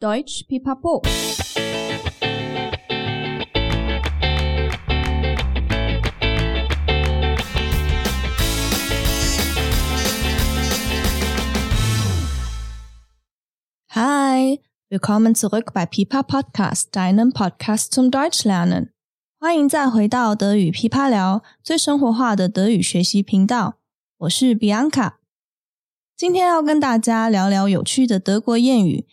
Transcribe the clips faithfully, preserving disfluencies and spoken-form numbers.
Deutsch Pipapo. Hi, willkommen zurück bei Pipa Podcast, deinem Podcast zum Deutschlernen. 欢迎再回到德语噼啪聊，最生活化的德语学习频道。我是 Bianca， 今天要跟大家聊聊有趣的德国谚语。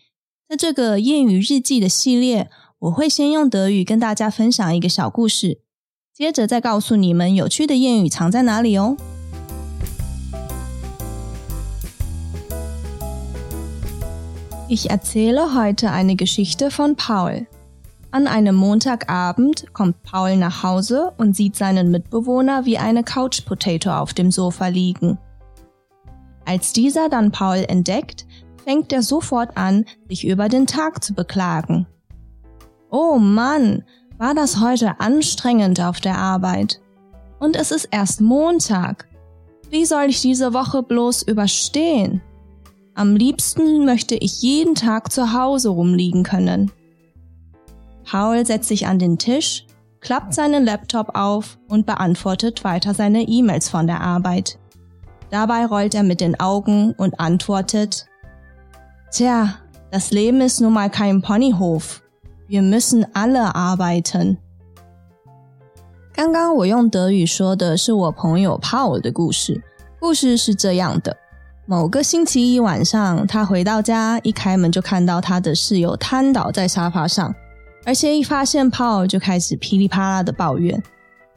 在这个谚语日记的系列，我会先用德语跟大家分享一个小故事，接着再告诉你们有趣的谚语藏在哪里哦。Ich erzähle heute eine Geschichte von Paul.An einem Montagabend kommt Paul nach Hause und sieht seinen Mitbewohner wie eine Couch-Potato auf dem Sofa liegen. Als dieser dann Paul entdeckt, fängt er sofort an, sich über den Tag zu beklagen. Oh Mann, war das heute anstrengend auf der Arbeit. Und es ist erst Montag. Wie soll ich diese Woche bloß überstehen? Am liebsten möchte ich jeden Tag zu Hause rumliegen können.Paul setzt sich an den Tisch, klappt seinen Laptop auf und beantwortet weiter seine E-Mails von der Arbeit. Dabei rollt er mit den Augen und antwortet: Tja, das Leben ist nun mal kein Ponyhof. Wir müssen alle arbeiten. 刚刚我用德语说的是我朋友 Paul 的故事。故事是这样的：某个星期一晚上，他回到家，一开门就看到他的室友瘫倒在沙发上。而且一发现 Paul 就开始噼里啪啦的抱怨，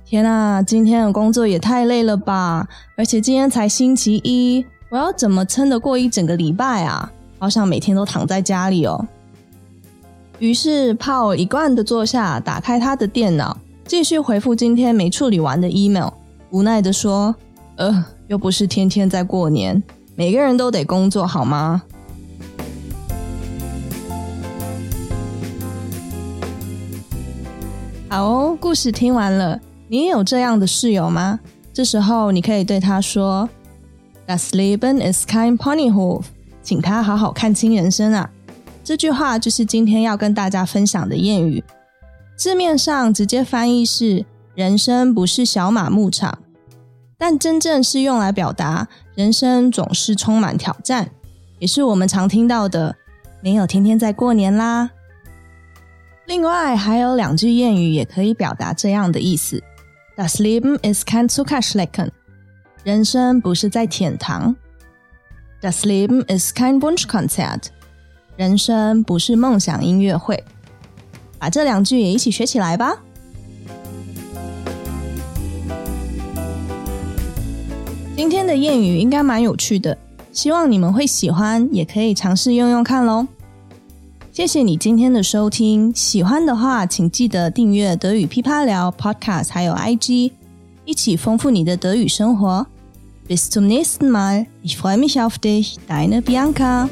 天啊，今天的工作也太累了吧，而且今天才星期一，我要怎么撑得过一整个礼拜啊，好想每天都躺在家里哦。于是 Paul 一贯的坐下，打开他的电脑，继续回复今天没处理完的 email， 无奈的说，呃，又不是天天在过年，每个人都得工作好吗？好哦，故事听完了，你也有这样的室友吗？这时候你可以对他说 Das Leben ist kein Ponyhof， 请他好好看清人生啊。这句话就是今天要跟大家分享的谚语，字面上直接翻译是人生不是小马牧场，但真正是用来表达人生总是充满挑战，也是我们常听到的没有天天在过年啦。另外还有两句谚语也可以表达这样的意思。Das Leben ist kein Zuckerschlecken， 人生不是在舔糖。Das Leben ist kein Wunschkonzert， 人生不是梦想音乐会。把这两句也一起学起来吧。今天的谚语应该蛮有趣的，希望你们会喜欢，也可以尝试用用看咯。谢谢你今天的收听，喜欢的话请记得订阅德语噼啪聊 Podcast 还有 I G， 一起丰富你的德语生活。Bis zum nächsten Mal, ich freue mich auf dich, deine Bianca.